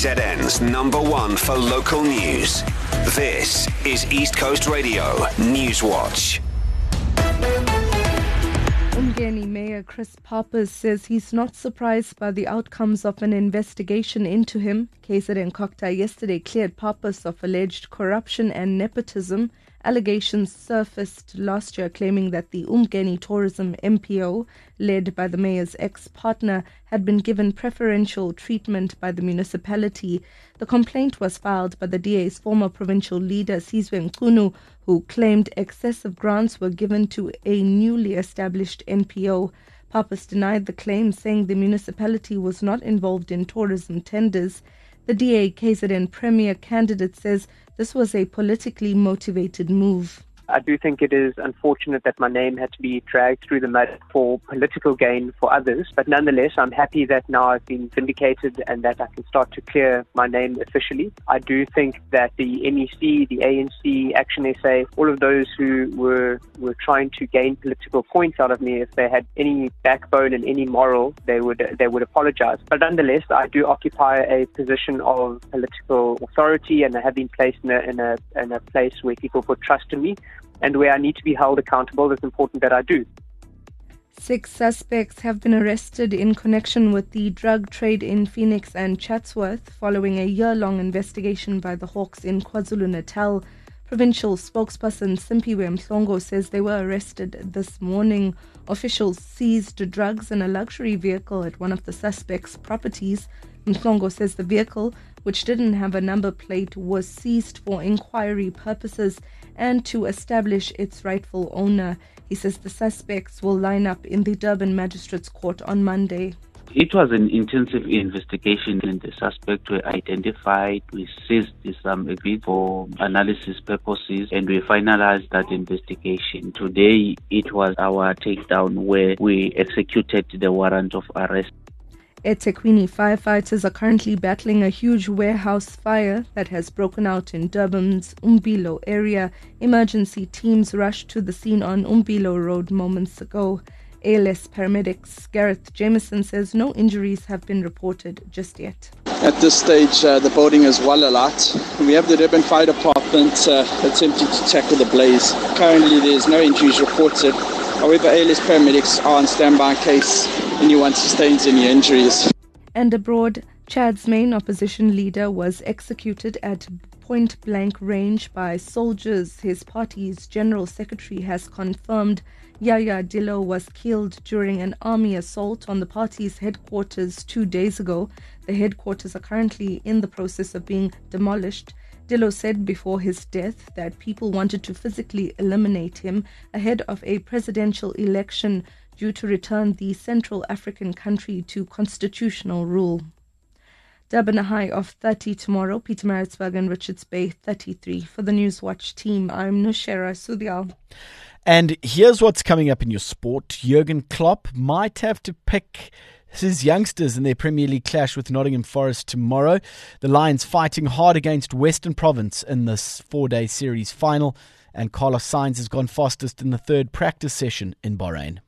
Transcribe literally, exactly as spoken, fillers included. K Z N's number one for local news. This is East Coast Radio Newswatch. Umgeni Mayor Chris Pappas says he's not surprised by the outcomes of an investigation into him. K Z N Cocteau yesterday cleared Pappas of alleged corruption and nepotism. Allegations surfaced last year claiming that the Umgeni Tourism N P O, led by the mayor's ex-partner, had been given preferential treatment by the municipality. The complaint was filed by the D A's former provincial leader, Sizwe Mqunu, who claimed excessive grants were given to a newly established N P O. Pappas denied the claim, saying the municipality was not involved in tourism tenders. The D A K Z N Premier candidate says this was a politically motivated move. I do think it is unfortunate that my name had to be dragged through the mud for political gain for others. But nonetheless, I'm happy that now I've been vindicated and that I can start to clear my name officially. I do think that the N E C, the A N C, Action S A, all of those who were, were trying to gain political points out of me, if they had any backbone and any moral, they would, they would apologize. But nonetheless, I do occupy a position of political authority, and I have been placed in a, in a, in a place where people put trust in me. And where I need to be held accountable, it's important that I do. Six suspects have been arrested in connection with the drug trade in Phoenix and Chatsworth following a year-long investigation by the Hawks in KwaZulu-Natal. Provincial spokesperson Simphiwe Mthongo says they were arrested this morning. Officials seized drugs in a luxury vehicle at one of the suspects' properties. Mthongo says the vehicle, which didn't have a number plate, was seized for inquiry purposes and to establish its rightful owner. He says the suspects will line up in the Durban Magistrate's Court on Monday. It was an intensive investigation, and the suspects were identified. We seized some evidence for analysis purposes, and we finalized that investigation. Today, it was our takedown where we executed the warrant of arrest. Etekwini firefighters are currently battling a huge warehouse fire that has broken out in Durban's Umbilo area. Emergency teams rushed to the scene on Umbilo Road moments ago. A L S paramedics Gareth Jamieson says no injuries have been reported just yet. At this stage, uh, the building is well alight. We have the Durban Fire Department uh, attempting to tackle the blaze. Currently, there is no injuries reported. However, A L S paramedics are on standby in case anyone sustains any injuries. And abroad, Chad's main opposition leader was executed at point-blank range by soldiers. His party's general secretary has confirmed Yaya Dillo was killed during an army assault on the party's headquarters two days ago. The headquarters are currently in the process of being demolished. Dillo said before his death that people wanted to physically eliminate him ahead of a presidential election due to return the Central African country to constitutional rule. Durban a high of thirty tomorrow, Pietermaritzburg and Richards Bay thirty-three. For the Newswatch team, I'm Nushera Sudhial. And here's what's coming up in your sport. Jurgen Klopp might have to pick his youngsters in their Premier League clash with Nottingham Forest tomorrow. The Lions fighting hard against Western Province in this four-day series final. And Carlos Sainz has gone fastest in the third practice session in Bahrain.